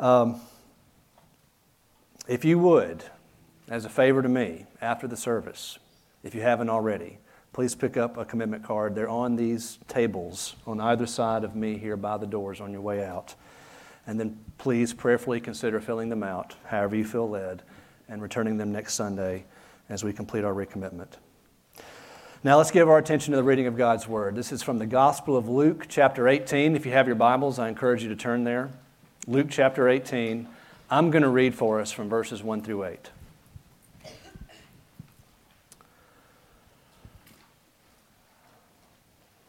If you would, as a favor to me, after the service, if you haven't already, please pick up a commitment card. They're on these tables on either side of me here by the doors on your way out. And then please prayerfully consider filling them out, however you feel led, and returning them next Sunday as we complete our recommitment. Now let's give our attention to the reading of God's Word. This is from the Gospel of Luke, chapter 18. If you have your Bibles, I encourage you to turn there. Luke, chapter 18. I'm going to read for us from verses 1 through 8.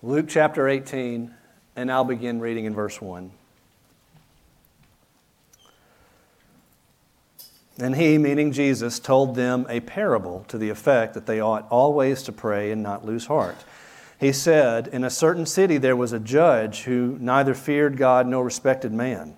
Luke, chapter 18, and I'll begin reading in verse 1. And he, meaning Jesus, told them a parable to the effect that they ought always to pray and not lose heart. He said, in a certain city there was a judge who neither feared God nor respected man.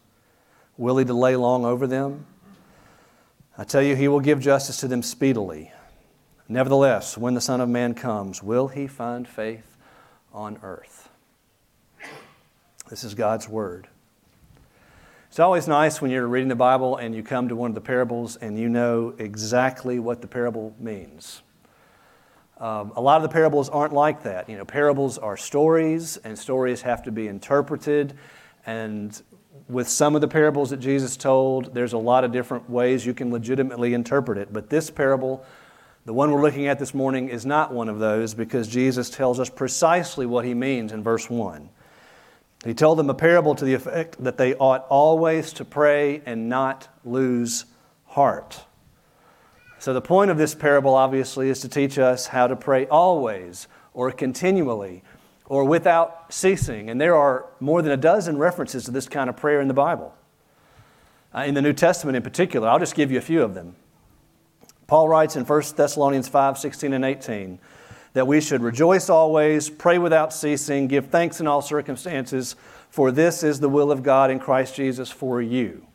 Will he delay long over them? I tell you, he will give justice to them speedily. Nevertheless, when the Son of Man comes, will he find faith on earth? This is God's Word. It's always nice when you're reading the Bible and you come to one of the parables and you know exactly what the parable means. A lot of the parables aren't like that. You know, parables are stories, and stories have to be interpreted. And with some of the parables that Jesus told, there's a lot of different ways you can legitimately interpret it. But this parable, the one we're looking at this morning, is not one of those, because Jesus tells us precisely what he means in verse 1. He told them a parable to the effect that they ought always to pray and not lose heart. So the point of this parable, obviously, is to teach us how to pray always, or continually, or without ceasing. And there are more than a dozen references to this kind of prayer in the Bible. In the New Testament in particular, I'll just give you a few of them. Paul writes in 1 Thessalonians 5, 16 and 18, that we should rejoice always, pray without ceasing, give thanks in all circumstances, for this is the will of God in Christ Jesus for you.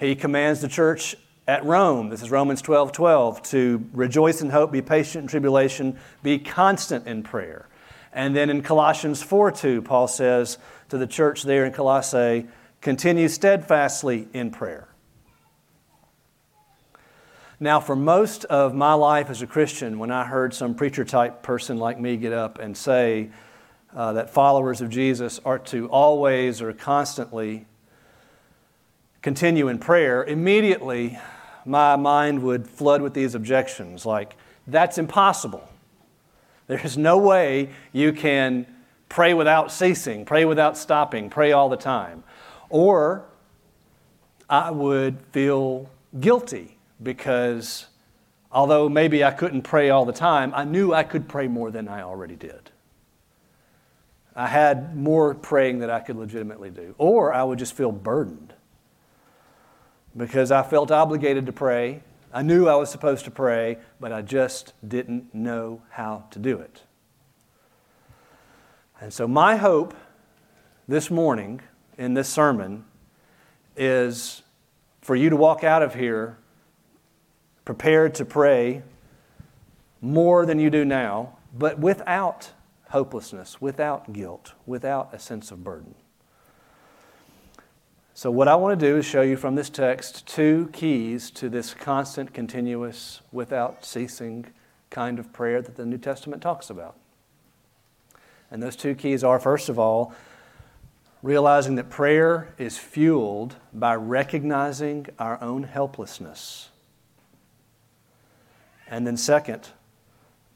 He commands the church at Rome, this is Romans 12, 12, to rejoice in hope, be patient in tribulation, be constant in prayer. And then in Colossians 4, 2, Paul says to the church there in Colossae, continue steadfastly in prayer. Now, for most of my life as a Christian, when I heard some preacher-type person like me get up and say that followers of Jesus are to always or constantly continue in prayer, immediately my mind would flood with these objections like, that's impossible. There's no way you can pray without ceasing, pray without stopping, pray all the time. Or I would feel guilty, because although maybe I couldn't pray all the time, I knew I could pray more than I already did. I had more praying than I could legitimately do. Or I would just feel burdened because I felt obligated to pray. I knew I was supposed to pray, but I just didn't know how to do it. And so my hope this morning in this sermon is for you to walk out of here prepared to pray more than you do now, but without hopelessness, without guilt, without a sense of burden. So what I want to do is show you from this text two keys to this constant, continuous, without ceasing kind of prayer that the New Testament talks about. And those two keys are, first of all, realizing that prayer is fueled by recognizing our own helplessness. And then second,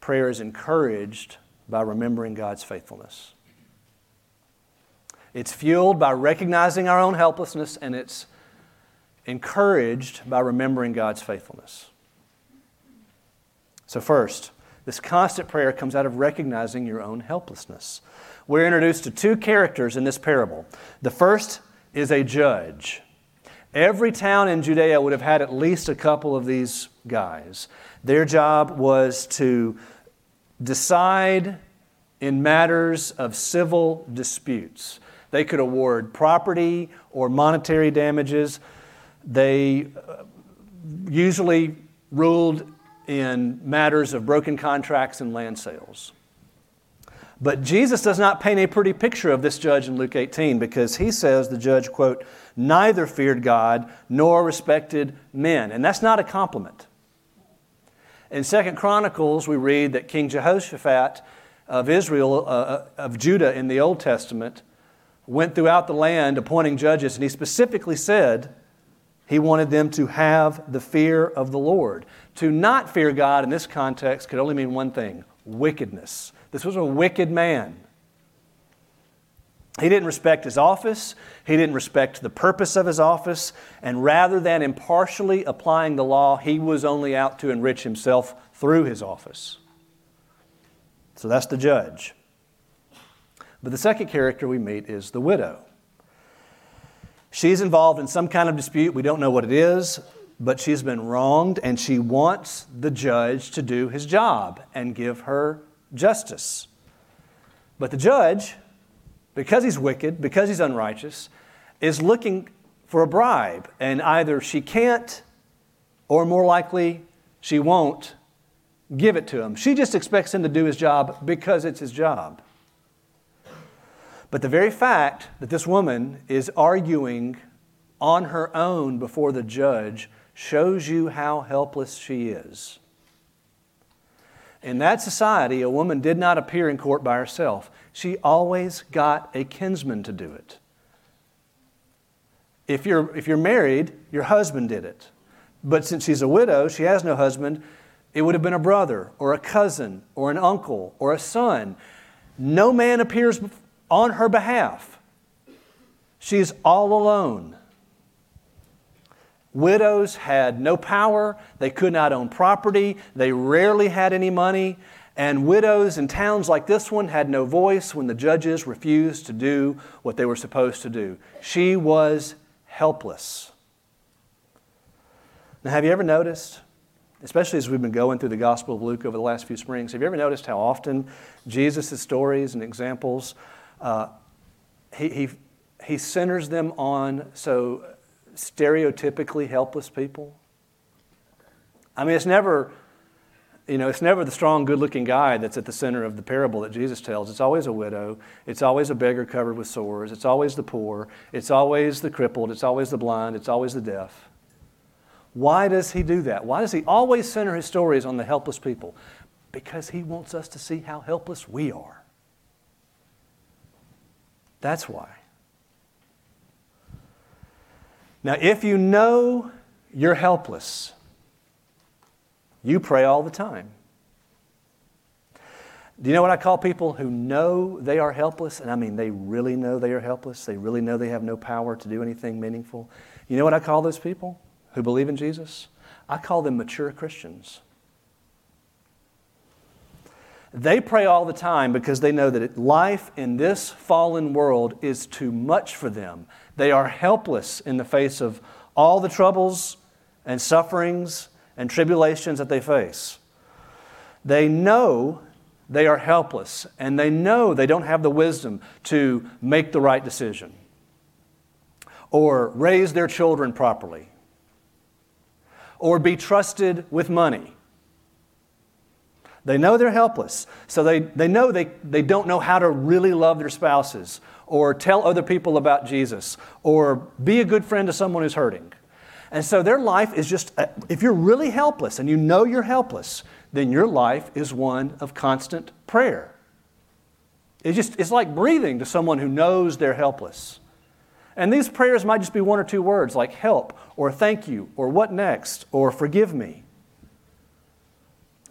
prayer is encouraged by remembering God's faithfulness. It's fueled by recognizing our own helplessness, and it's encouraged by remembering God's faithfulness. So first, this constant prayer comes out of recognizing your own helplessness. We're introduced to two characters in this parable. The first is a judge. Every town in Judea would have had at least a couple of these guys. Their job was to decide in matters of civil disputes. They could award property or monetary damages. They usually ruled in matters of broken contracts and land sales. But Jesus does not paint a pretty picture of this judge in Luke 18, because he says the judge, quote, neither feared God nor respected men. And that's not a compliment. In 2 Chronicles, we read that King Jehoshaphat of Israel, of Judah in the Old Testament, went throughout the land appointing judges, and he specifically said he wanted them to have the fear of the Lord. To not fear God in this context could only mean one thing, wickedness. This was a wicked man. He didn't respect his office. He didn't respect the purpose of his office. And rather than impartially applying the law, he was only out to enrich himself through his office. So that's the judge. But the second character we meet is the widow. She's involved in some kind of dispute. We don't know what it is, but she's been wronged, and she wants the judge to do his job and give her justice. But the judge, because he's wicked, because he's unrighteous, is looking for a bribe. And either she can't, or more likely, she won't give it to him. She just expects him to do his job because it's his job. But the very fact that this woman is arguing on her own before the judge shows you how helpless she is. In that society, a woman did not appear in court by herself. She always got a kinsman to do it. If you're married, your husband did it. But since she's a widow, she has no husband, it would have been a brother or a cousin or an uncle or a son. No man appears on her behalf. She's all alone. Widows had no power, they could not own property, they rarely had any money, and widows in towns like this one had no voice when the judges refused to do what they were supposed to do. She was helpless. Now, have you ever noticed, especially as we've been going through the Gospel of Luke over the last few springs, have you ever noticed how often Jesus' stories and examples, he centers them on so stereotypically helpless people? I mean, it's never the strong, good-looking guy that's at the center of the parable that Jesus tells. It's always a widow. It's always a beggar covered with sores. It's always the poor. It's always the crippled. It's always the blind. It's always the deaf. Why does he do that? Why does he always center his stories on the helpless people? Because he wants us to see how helpless we are. That's why. Now, if you know you're helpless, you pray all the time. Do you know what I call people who know they are helpless? And I mean, they really know they are helpless. They really know they have no power to do anything meaningful. You know what I call those people who believe in Jesus? I call them mature Christians. They pray all the time because they know that life in this fallen world is too much for them. They are helpless in the face of all the troubles and sufferings and tribulations that they face. They know they are helpless, and they know they don't have the wisdom to make the right decision or raise their children properly or be trusted with money. They know they're helpless, so they know they don't know how to really love their spouses or tell other people about Jesus or be a good friend to someone who's hurting. And so their life is just, if you're really helpless and you know you're helpless, then your life is one of constant prayer. It's like breathing to someone who knows they're helpless. And these prayers might just be one or two words like help or thank you or what next or forgive me.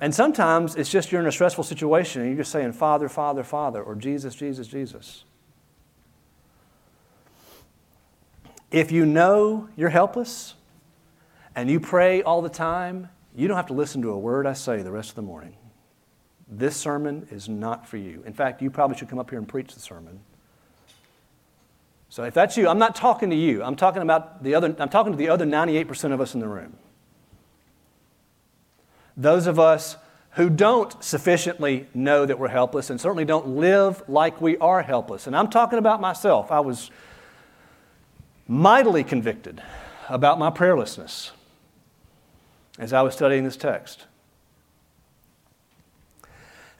And sometimes it's just you're in a stressful situation and you're just saying, Father, Father, Father, or Jesus, Jesus, Jesus. If you know you're helpless and you pray all the time, you don't have to listen to a word I say the rest of the morning. This sermon is not for you. In fact, you probably should come up here and preach the sermon. So if that's you, I'm not talking to you. I'm talking about I'm talking to the other 98% of us in the room. Those of us who don't sufficiently know that we're helpless and certainly don't live like we are helpless. And I'm talking about myself. I was mightily convicted about my prayerlessness as I was studying this text.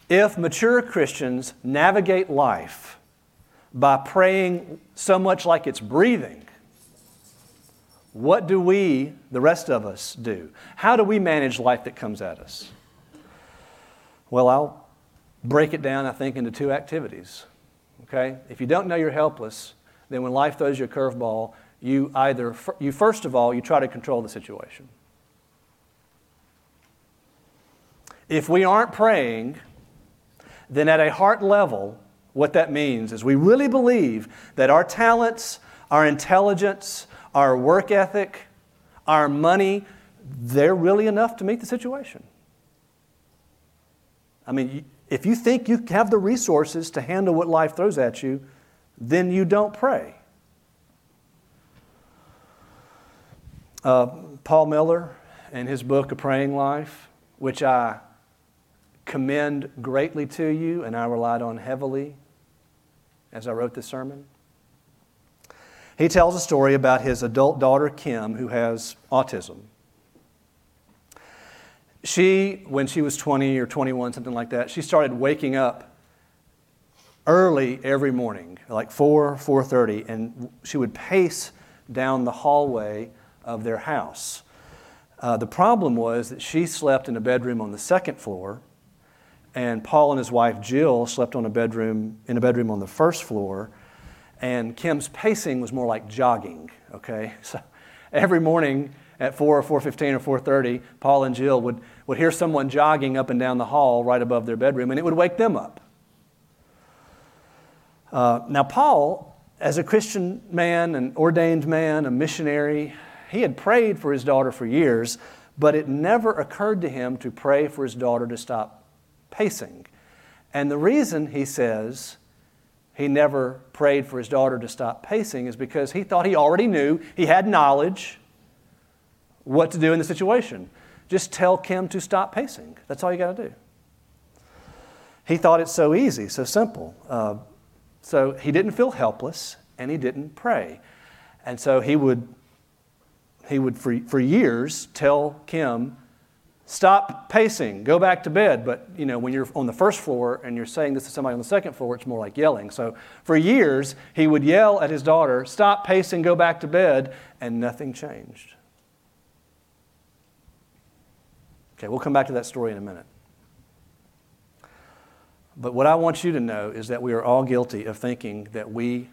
If mature Christians navigate life by praying so much like it's breathing, what do we, the rest of us, do? How do we manage life that comes at us? Well, I'll break it down, I think, into two activities. Okay? If you don't know you're helpless, then when life throws you a curveball, you first of all try to control the situation. If we aren't praying, then at a heart level, what that means is we really believe that our talents, our intelligence, our work ethic, our money, they're really enough to meet the situation. I mean, if you think you have the resources to handle what life throws at you, then you don't pray. Paul Miller, in his book, A Praying Life, which I commend greatly to you and I relied on heavily as I wrote this sermon. He tells a story about his adult daughter, Kim, who has autism. She, when she was 20 or 21, something like that, she started waking up early every morning, like 4:30, and she would pace down the hallway of their house. The problem was that she slept in a bedroom on the second floor, and Paul and his wife, Jill, slept on in a bedroom on the first floor, and Kim's pacing was more like jogging, okay? So every morning at 4 or 4:15 or 4:30, Paul and Jill would hear someone jogging up and down the hall right above their bedroom, and it would wake them up. Now, Paul, as a Christian man, an ordained man, a missionary, he had prayed for his daughter for years, but it never occurred to him to pray for his daughter to stop pacing. And the reason, he says, he never prayed for his daughter to stop pacing is because he thought he already knew, he had knowledge, what to do in the situation. Just tell Kim to stop pacing. That's all you got to do. He thought it's so easy, so simple. So he didn't feel helpless, and he didn't pray. And so he would for years tell Kim, stop pacing, go back to bed. But you know, when you're on the first floor and you're saying this to somebody on the second floor, it's more like yelling. So for years, he would yell at his daughter, stop pacing, go back to bed, and nothing changed. Okay, we'll come back to that story in a minute. But what I want you to know is that we are all guilty of thinking that we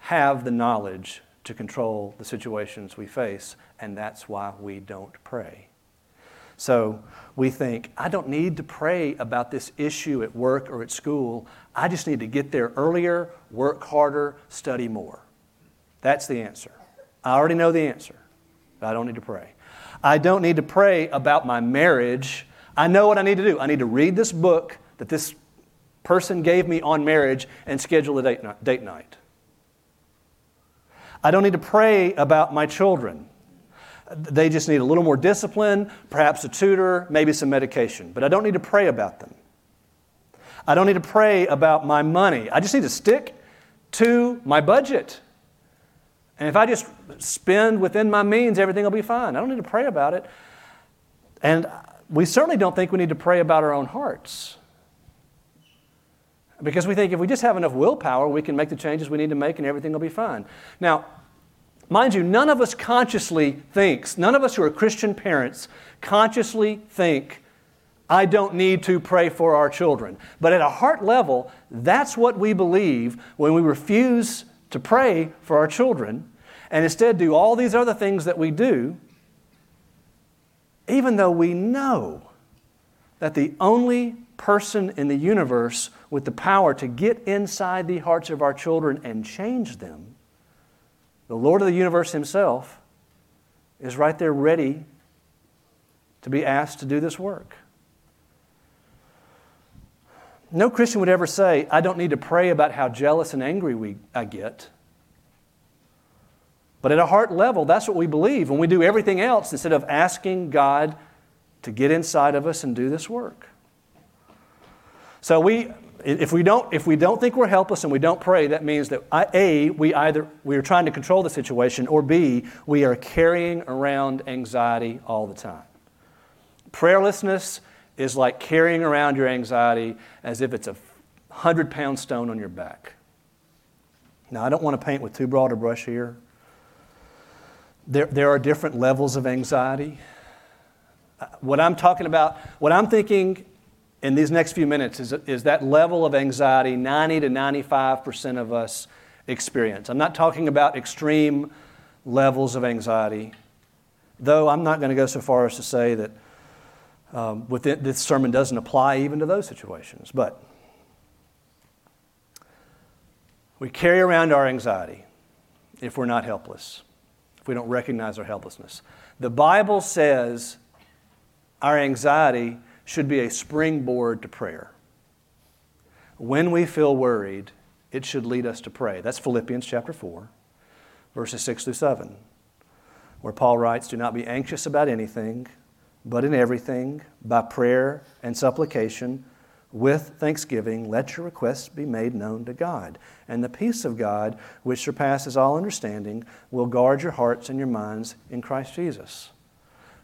have the knowledge to control the situations we face, and that's why we don't pray. So we think, I don't need to pray about this issue at work or at school. I just need to get there earlier, work harder, study more. That's the answer. I already know the answer, but I don't need to pray. I don't need to pray about my marriage. I know what I need to do. I need to read this book that this person gave me on marriage and schedule a date night. I don't need to pray about my children. They just need a little more discipline, perhaps a tutor, maybe some medication. But I don't need to pray about them. I don't need to pray about my money. I just need to stick to my budget. And if I just spend within my means, everything will be fine. I don't need to pray about it. And we certainly don't think we need to pray about our own hearts. Because we think if we just have enough willpower, we can make the changes we need to make and everything will be fine. Now, mind you, none of us consciously thinks, none of us who are Christian parents consciously think, I don't need to pray for our children. But at a heart level, that's what we believe when we refuse to pray for our children and instead do all these other things that we do, even though we know that the only person in the universe with the power to get inside the hearts of our children and change them, the Lord of the universe himself, is right there ready to be asked to do this work. No Christian would ever say, I don't need to pray about how jealous and angry I get. But at a heart level, that's what we believe. When we do everything else, instead of asking God to get inside of us and do this work. So if we don't think we're helpless and we don't pray, that means that we are trying to control the situation, or B, we are carrying around anxiety all the time. Prayerlessness is like carrying around your anxiety as if it's a 100-pound stone on your back. Now, I don't want to paint with too broad a brush here. There are different levels of anxiety. What I'm talking about, what I'm thinking in these next few minutes is that level of anxiety 90 to 95% of us experience. I'm not talking about extreme levels of anxiety, though I'm not going to go so far as to say that this sermon doesn't apply even to those situations. But we carry around our anxiety if we're not helpless, if we don't recognize our helplessness. The Bible says our anxiety should be a springboard to prayer. When we feel worried, it should lead us to pray. That's Philippians chapter 4, verses 6 through 7, where Paul writes, "Do not be anxious about anything, but in everything, by prayer and supplication, with thanksgiving, let your requests be made known to God. And the peace of God, which surpasses all understanding, will guard your hearts and your minds in Christ Jesus."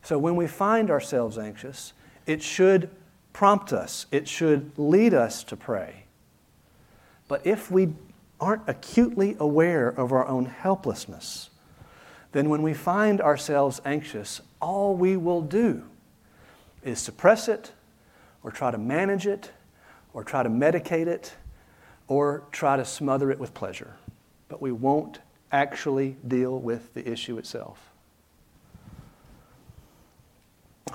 So when we find ourselves anxious, it should prompt us. It should lead us to pray. But if we aren't acutely aware of our own helplessness, then when we find ourselves anxious, all we will do is suppress it, or try to manage it, or try to medicate it, or try to smother it with pleasure. But we won't actually deal with the issue itself.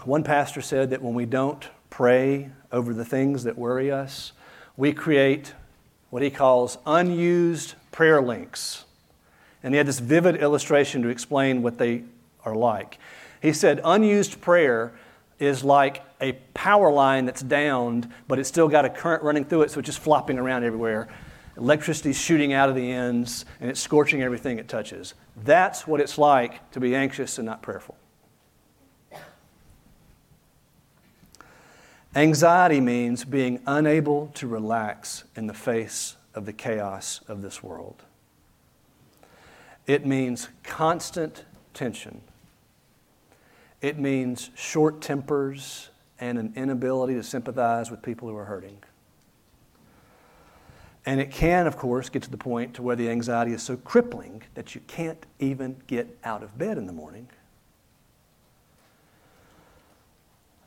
One pastor said that when we don't pray over the things that worry us, we create what he calls unused prayer links. And he had this vivid illustration to explain what they are like. He said unused prayer is like a power line that's downed, but it's still got a current running through it, so it's just flopping around everywhere. Electricity's shooting out of the ends, and it's scorching everything it touches. That's what it's like to be anxious and not prayerful. Anxiety means being unable to relax in the face of the chaos of this world. It means constant tension. It means short tempers and an inability to sympathize with people who are hurting. And it can, of course, get to the point to where the anxiety is so crippling that you can't even get out of bed in the morning.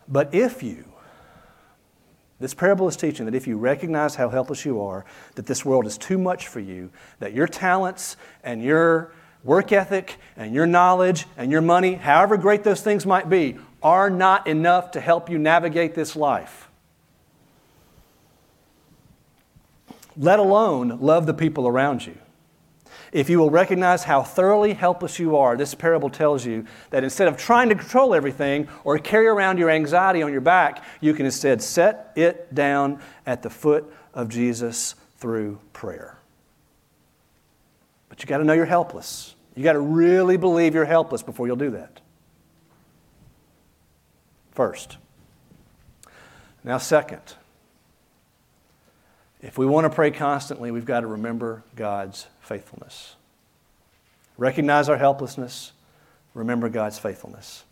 But this parable is teaching that if you recognize how helpless you are, that this world is too much for you, that your talents and your work ethic and your knowledge and your money, however great those things might be, are not enough to help you navigate this life. Let alone love the people around you. If you will recognize how thoroughly helpless you are, this parable tells you that instead of trying to control everything or carry around your anxiety on your back, you can instead set it down at the foot of Jesus through prayer. But you got to know you're helpless. You got to really believe you're helpless before you'll do that. First. Now, second, if we want to pray constantly, we've got to remember God's faithfulness. Recognize our helplessness. Remember God's faithfulness.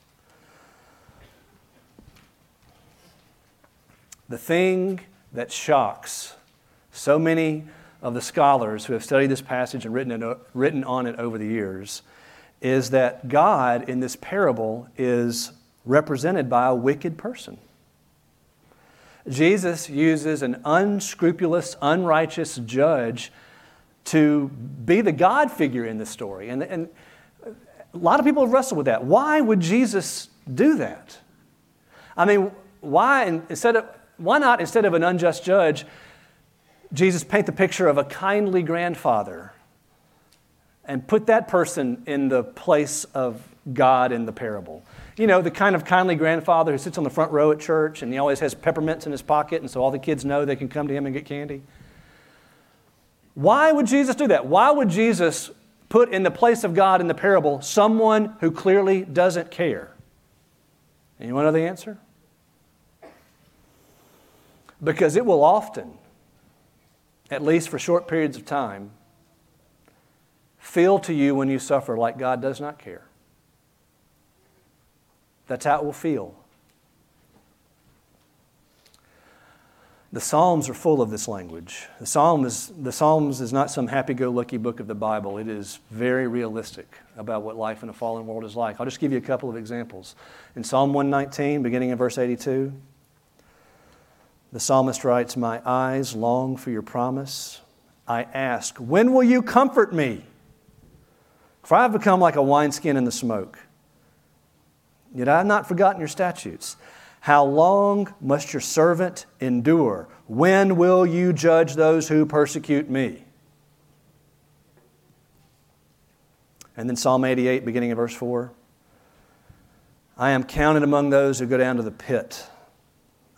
The thing that shocks so many of the scholars who have studied this passage and written on it over the years is that God in this parable is represented by a wicked person. Jesus uses an unscrupulous, unrighteous judge to be the God figure in this story. And a lot of people have wrestled with that. Why would Jesus do that? I mean, why not, instead of an unjust judge, Jesus paint the picture of a kindly grandfather and put that person in the place of God in the parable? You know, the kind of kindly grandfather who sits on the front row at church and he always has peppermints in his pocket, and so all the kids know they can come to him and get candy. Why would Jesus do that? Why would Jesus put in the place of God in the parable someone who clearly doesn't care? And you want to know the answer? Because it will often, at least for short periods of time, feel to you when you suffer like God does not care. That's how it will feel. The Psalms are full of this language. The Psalms is not some happy-go-lucky book of the Bible. It is very realistic about what life in a fallen world is like. I'll just give you a couple of examples. In Psalm 119, beginning in verse 82, the psalmist writes, "My eyes long for your promise. I ask, when will you comfort me? For I have become like a wineskin in the smoke. Yet I have not forgotten your statutes. How long must your servant endure? When will you judge those who persecute me?" And then Psalm 88, beginning in verse 4. "I am counted among those who go down to the pit.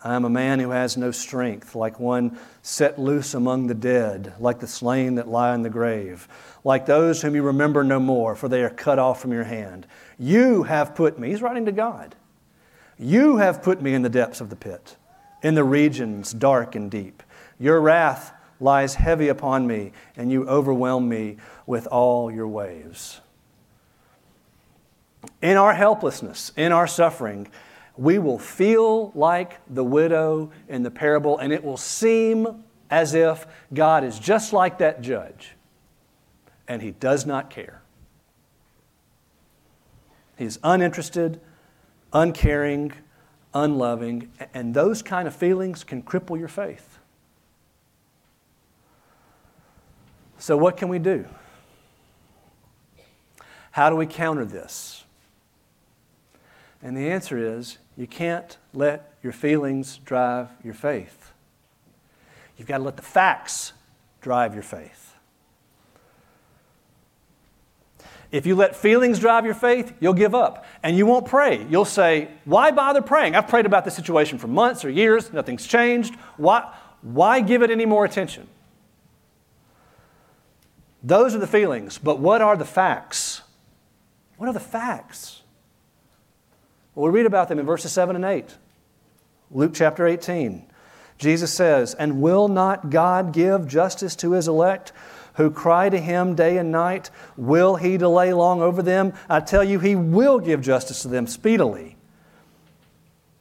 I am a man who has no strength, like one set loose among the dead, like the slain that lie in the grave, like those whom you remember no more, for they are cut off from your hand. You have put me," he's writing to God, "you have put me in the depths of the pit, in the regions dark and deep. Your wrath lies heavy upon me, and you overwhelm me with all your waves." In our helplessness, in our suffering, we will feel like the widow in the parable, and it will seem as if God is just like that judge, and He does not care. He is uninterested, uncaring, unloving, and those kind of feelings can cripple your faith. So what can we do? How do we counter this? And the answer is, you can't let your feelings drive your faith. You've got to let the facts drive your faith. If you let feelings drive your faith, you'll give up. And you won't pray. You'll say, why bother praying? I've prayed about this situation for months or years. Nothing's changed. Why give it any more attention? Those are the feelings. But what are the facts? What are the facts? Well, we read about them in verses 7 and 8. Luke chapter 18. Jesus says, "And will not God give justice to His elect who cry to Him day and night? Will He delay long over them? I tell you, He will give justice to them speedily.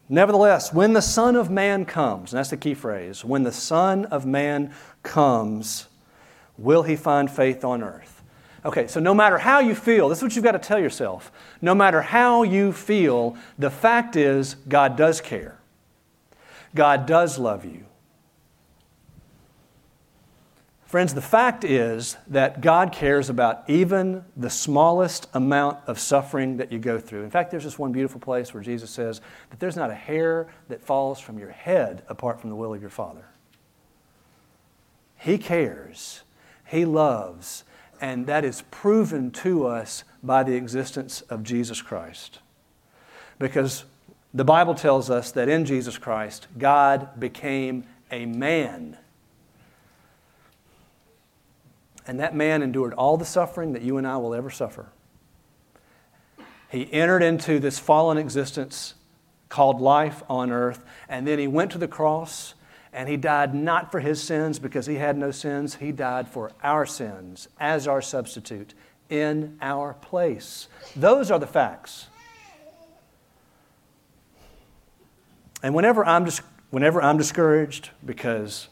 Nevertheless, when the Son of Man comes," and that's the key phrase, "when the Son of Man comes, will He find faith on earth?" Okay, so no matter how you feel, this is what you've got to tell yourself. No matter how you feel, the fact is God does care. God does love you. Friends, the fact is that God cares about even the smallest amount of suffering that you go through. In fact, there's this one beautiful place where Jesus says that there's not a hair that falls from your head apart from the will of your Father. He cares. He loves. And that is proven to us by the existence of Jesus Christ. Because the Bible tells us that in Jesus Christ, God became a man. And that man endured all the suffering that you and I will ever suffer. He entered into this fallen existence called life on earth, and then He went to the cross. And He died not for His sins because He had no sins. He died for our sins as our substitute in our place. Those are the facts. And whenever I'm discouraged because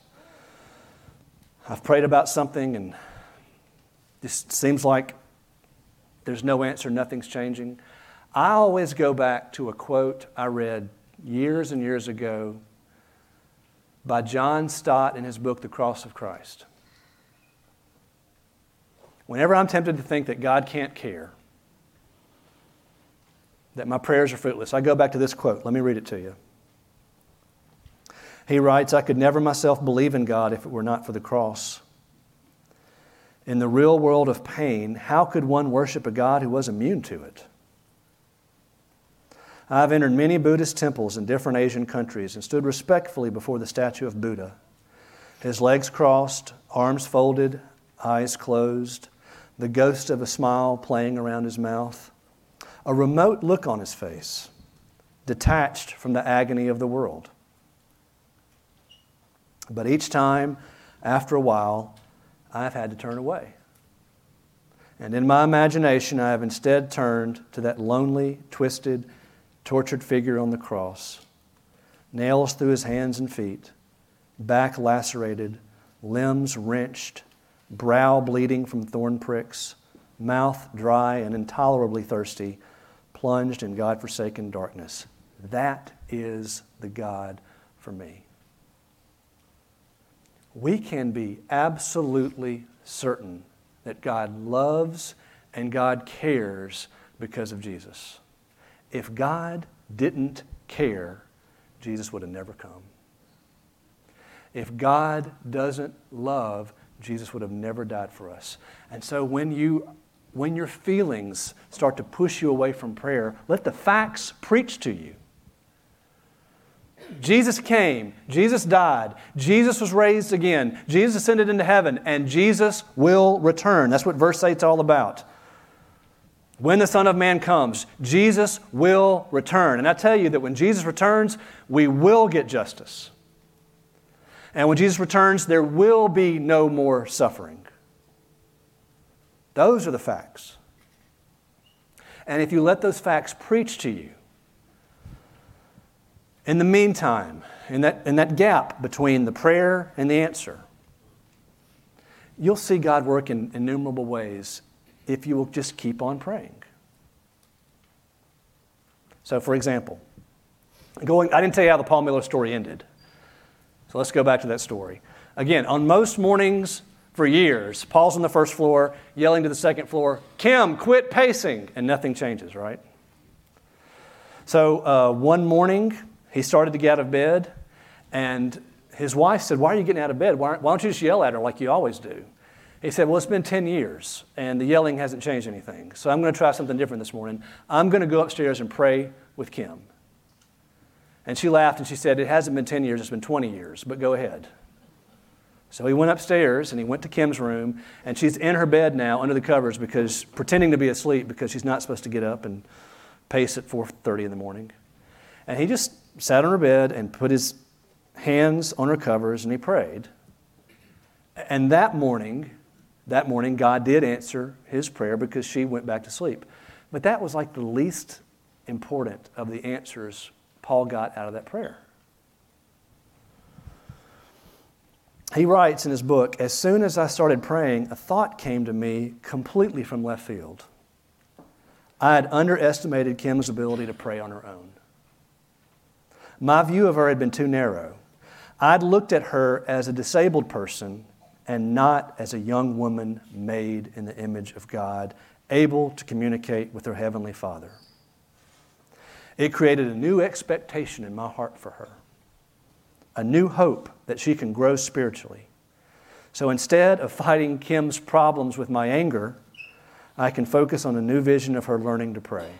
I've prayed about something and this seems like there's no answer, nothing's changing, I always go back to a quote I read years and years ago by John Stott in his book, The Cross of Christ. Whenever I'm tempted to think that God can't care, that my prayers are fruitless, I go back to this quote. Let me read it to you. He writes, "I could never myself believe in God if it were not for the cross. In the real world of pain, how could one worship a God who was immune to it? I've entered many Buddhist temples in different Asian countries and stood respectfully before the statue of Buddha, his legs crossed, arms folded, eyes closed, the ghost of a smile playing around his mouth, a remote look on his face, detached from the agony of the world. But each time, after a while, I've had to turn away. And in my imagination, I have instead turned to that lonely, twisted, tortured figure on the cross, nails through his hands and feet, back lacerated, limbs wrenched, brow bleeding from thorn pricks, mouth dry and intolerably thirsty, plunged in God-forsaken darkness. That is the God for me. We can be absolutely certain that God loves and God cares because of Jesus. If God didn't care, Jesus would have never come. If God doesn't love, Jesus would have never died for us. And so when your feelings start to push you away from prayer, let the facts preach to you. Jesus came, Jesus died, Jesus was raised again, Jesus ascended into heaven, and Jesus will return. That's what verse 8 is all about. When the Son of Man comes, Jesus will return. And I tell you that when Jesus returns, we will get justice. And when Jesus returns, there will be no more suffering. Those are the facts. And if you let those facts preach to you, in the meantime, in that gap between the prayer and the answer, you'll see God work in innumerable ways if you will just keep on praying. So, for example, I didn't tell you how the Paul Miller story ended. So let's go back to that story. Again, on most mornings for years, Paul's on the first floor, yelling to the second floor, "Kim, quit pacing!" And nothing changes, right? So one morning, he started to get out of bed, and his wife said, "Why are you getting out of bed? Why don't you just yell at her like you always do?" He said, "Well, it's been 10 years, and the yelling hasn't changed anything, so I'm going to try something different this morning. I'm going to go upstairs and pray with Kim." And she laughed, and she said, "It hasn't been 10 years, it's been 20 years, but go ahead." So he went upstairs, and he went to Kim's room, and she's in her bed now under the covers, because pretending to be asleep because she's not supposed to get up and pace at 4:30 in the morning. And he just sat on her bed and put his hands on her covers, and he prayed. And that morning, God did answer his prayer because she went back to sleep. But that was like the least important of the answers Paul got out of that prayer. He writes in his book, "As soon as I started praying, a thought came to me completely from left field. I had underestimated Kim's ability to pray on her own. My view of her had been too narrow. I'd looked at her as a disabled person and not as a young woman made in the image of God, able to communicate with her Heavenly Father. It created a new expectation in my heart for her, a new hope that she can grow spiritually. So instead of fighting Kim's problems with my anger, I can focus on a new vision of her learning to pray."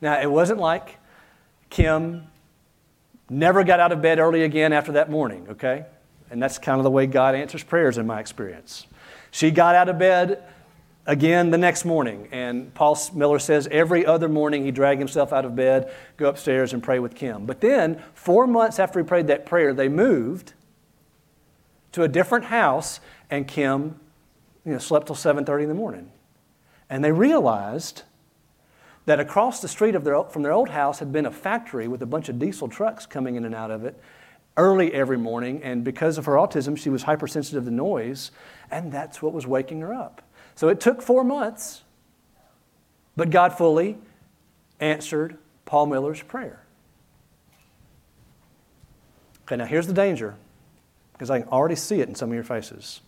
Now, it wasn't like Kim never got out of bed early again after that morning, okay? And that's kind of the way God answers prayers in my experience. She got out of bed again the next morning, and Paul Miller says every other morning he dragged himself out of bed, go upstairs and pray with Kim. But then, 4 months after he prayed that prayer, they moved to a different house, and Kim slept till 7:30 in the morning. And they realized that across the street from their old house had been a factory with a bunch of diesel trucks coming in and out of it early every morning, and because of her autism, she was hypersensitive to noise, and that's what was waking her up. So it took 4 months, but God fully answered Paul Miller's prayer. Okay, now here's the danger, because I can already see it in some of your faces.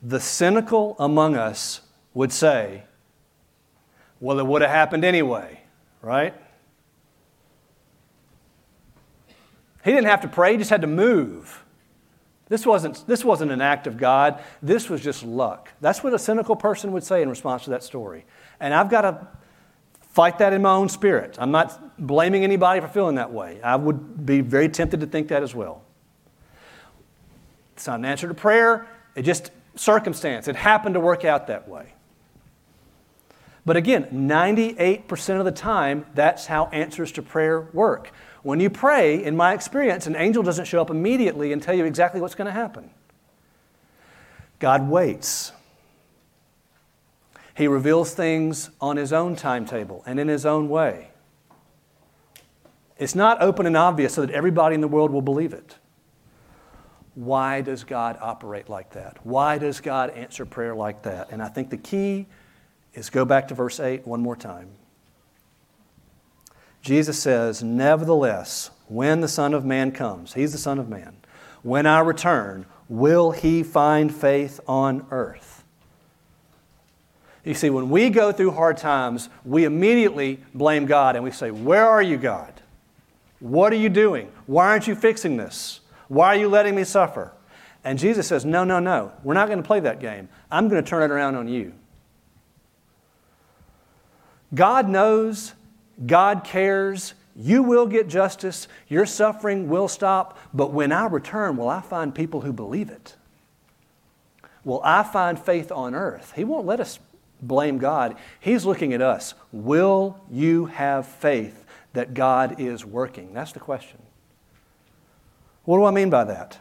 The cynical among us would say, "Well, it would have happened anyway," right? He didn't have to pray, he just had to move. This wasn't an act of God. This was just luck. That's what a cynical person would say in response to that story. And I've got to fight that in my own spirit. I'm not blaming anybody for feeling that way. I would be very tempted to think that as well. It's not an answer to prayer. It just circumstance. It happened to work out that way. But again, 98% of the time, that's how answers to prayer work. When you pray, in my experience, an angel doesn't show up immediately and tell you exactly what's going to happen. God waits. He reveals things on His own timetable and in His own way. It's not open and obvious so that everybody in the world will believe it. Why does God operate like that? Why does God answer prayer like that? And I think the key is go back to verse 8 one more time. Jesus says, nevertheless, when the Son of Man comes, He's the Son of Man, when I return, will He find faith on earth? You see, when we go through hard times, we immediately blame God and we say, where are you, God? What are you doing? Why aren't you fixing this? Why are you letting me suffer? And Jesus says, no, we're not going to play that game. I'm going to turn it around on you. God knows, God cares, you will get justice, your suffering will stop, but when I return, will I find people who believe it? Will I find faith on earth? He won't let us blame God. He's looking at us. Will you have faith that God is working? That's the question. What do I mean by that?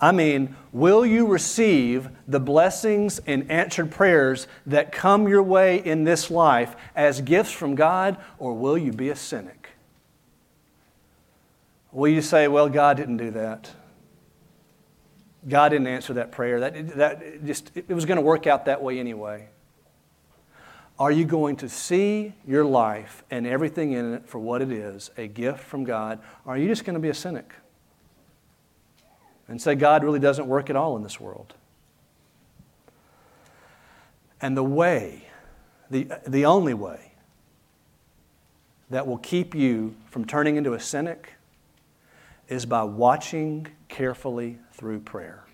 I mean, will you receive the blessings and answered prayers that come your way in this life as gifts from God, or will you be a cynic? Will you say, well, God didn't do that. God didn't answer that prayer. It was going to work out that way anyway. Are you going to see your life and everything in it for what it is, a gift from God? Or are you just going to be a cynic? And say, God really doesn't work at all in this world. And the way, the only way that will keep you from turning into a cynic is by watching carefully through prayer.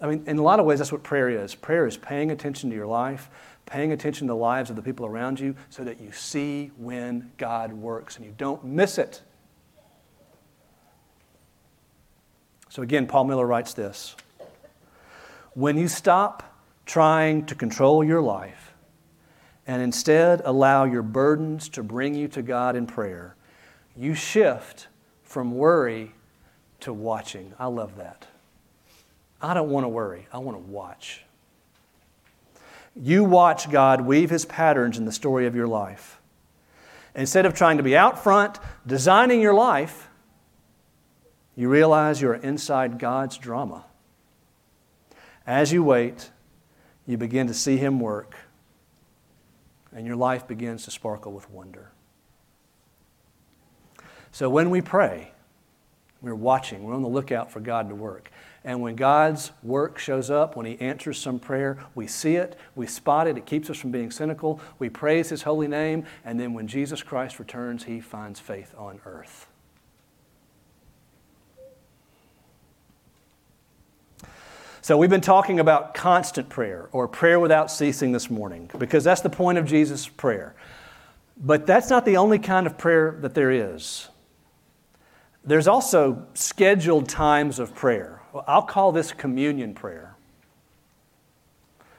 I mean, in a lot of ways, that's what prayer is. Prayer is paying attention to your life, paying attention to the lives of the people around you so that you see when God works and you don't miss it. So again, Paul Miller writes this. When you stop trying to control your life and instead allow your burdens to bring you to God in prayer, you shift from worry to watching. I love that. I don't want to worry. I want to watch. You watch God weave His patterns in the story of your life. Instead of trying to be out front, designing your life, you realize you are inside God's drama. As you wait, you begin to see Him work, and your life begins to sparkle with wonder. So when we pray, we're watching, we're on the lookout for God to work. And when God's work shows up, when He answers some prayer, we see it, we spot it, it keeps us from being cynical, we praise His holy name, and then when Jesus Christ returns, He finds faith on earth. So we've been talking about constant prayer or prayer without ceasing this morning because that's the point of Jesus' prayer. But that's not the only kind of prayer that there is. There's also scheduled times of prayer. I'll call this communion prayer.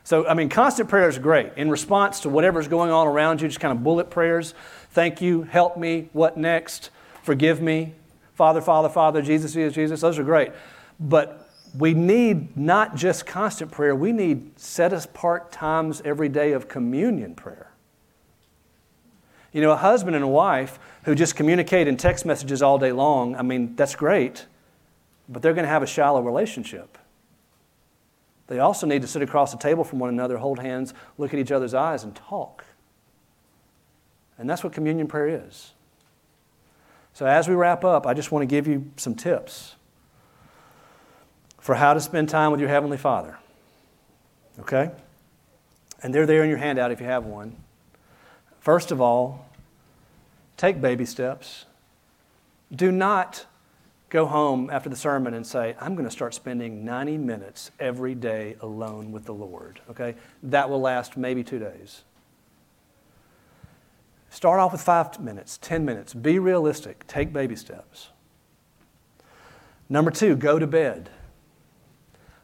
So, I mean, constant prayer is great. In response to whatever's going on around you, just kind of bullet prayers. Thank you, help me, what next, forgive me, Father, Father, Father, Jesus, Jesus, Jesus. Those are great. But we need not just constant prayer, we need set-apart times every day of communion prayer. You know, a husband and a wife who just communicate in text messages all day long, I mean, that's great, but they're going to have a shallow relationship. They also need to sit across the table from one another, hold hands, look at each other's eyes, and talk. And that's what communion prayer is. So as we wrap up, I just want to give you some tips for how to spend time with your Heavenly Father, okay? And they're there in your handout if you have one. First of all, take baby steps. Do not go home after the sermon and say, I'm going to start spending 90 minutes every day alone with the Lord, okay? That will last maybe 2 days. Start off with 5 minutes, 10 minutes. Be realistic. Take baby steps. Number 2, go to bed.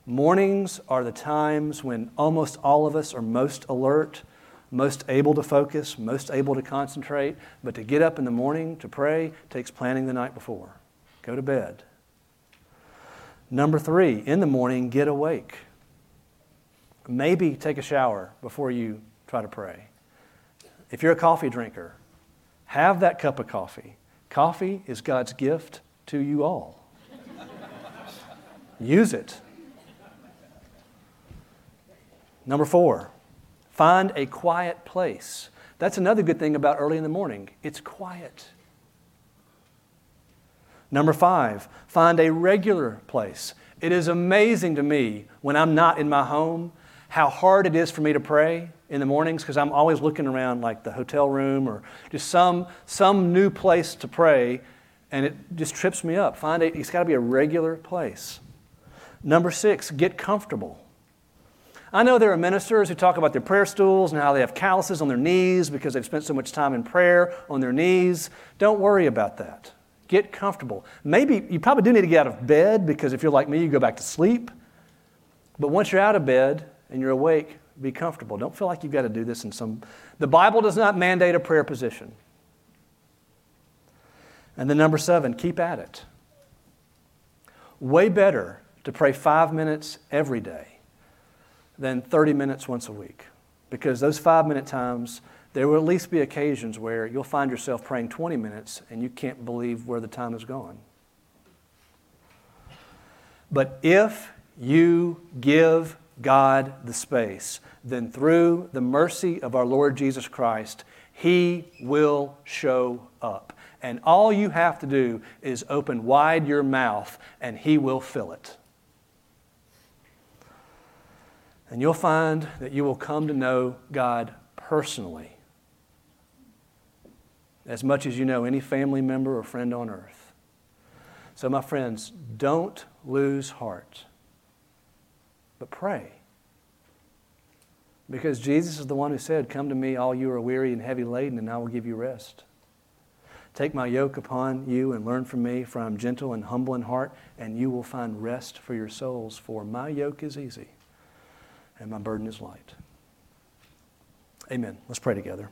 Mornings are the times when almost all of us are most alert, most able to focus, most able to concentrate. But to get up in the morning to pray takes planning the night before. Go to bed. Number 3, in the morning, get awake. Maybe take a shower before you try to pray. If you're a coffee drinker, have that cup of coffee. Coffee is God's gift to you all. Use it. Number 4, find a quiet place. That's another good thing about early in the morning. It's quiet. Number 5, find a regular place. It is amazing to me when I'm not in my home how hard it is for me to pray in the mornings, because I'm always looking around like the hotel room or just some new place to pray, and it just trips me up. It's got to be a regular place. Number 6, get comfortable. I know there are ministers who talk about their prayer stools and how they have calluses on their knees because they've spent so much time in prayer on their knees. Don't worry about that. Get comfortable. Maybe you probably do need to get out of bed, because if you're like me, you go back to sleep. But once you're out of bed and you're awake, be comfortable. Don't feel like you've got to do this in some... The Bible does not mandate a prayer position. And then number 7, keep at it. Way better to pray 5 minutes every day than 30 minutes once a week. Because those 5-minute times, there will at least be occasions where you'll find yourself praying 20 minutes and you can't believe where the time has gone. But if you give God the space, then through the mercy of our Lord Jesus Christ, He will show up. And all you have to do is open wide your mouth and He will fill it. And you'll find that you will come to know God personally as much as you know any family member or friend on earth. So my friends, don't lose heart, but pray. Because Jesus is the one who said, "Come to me, all you are weary and heavy laden, and I will give you rest. Take my yoke upon you and learn from me, for I am gentle and humble in heart, and you will find rest for your souls, for my yoke is easy and my burden is light." Amen. Let's pray together.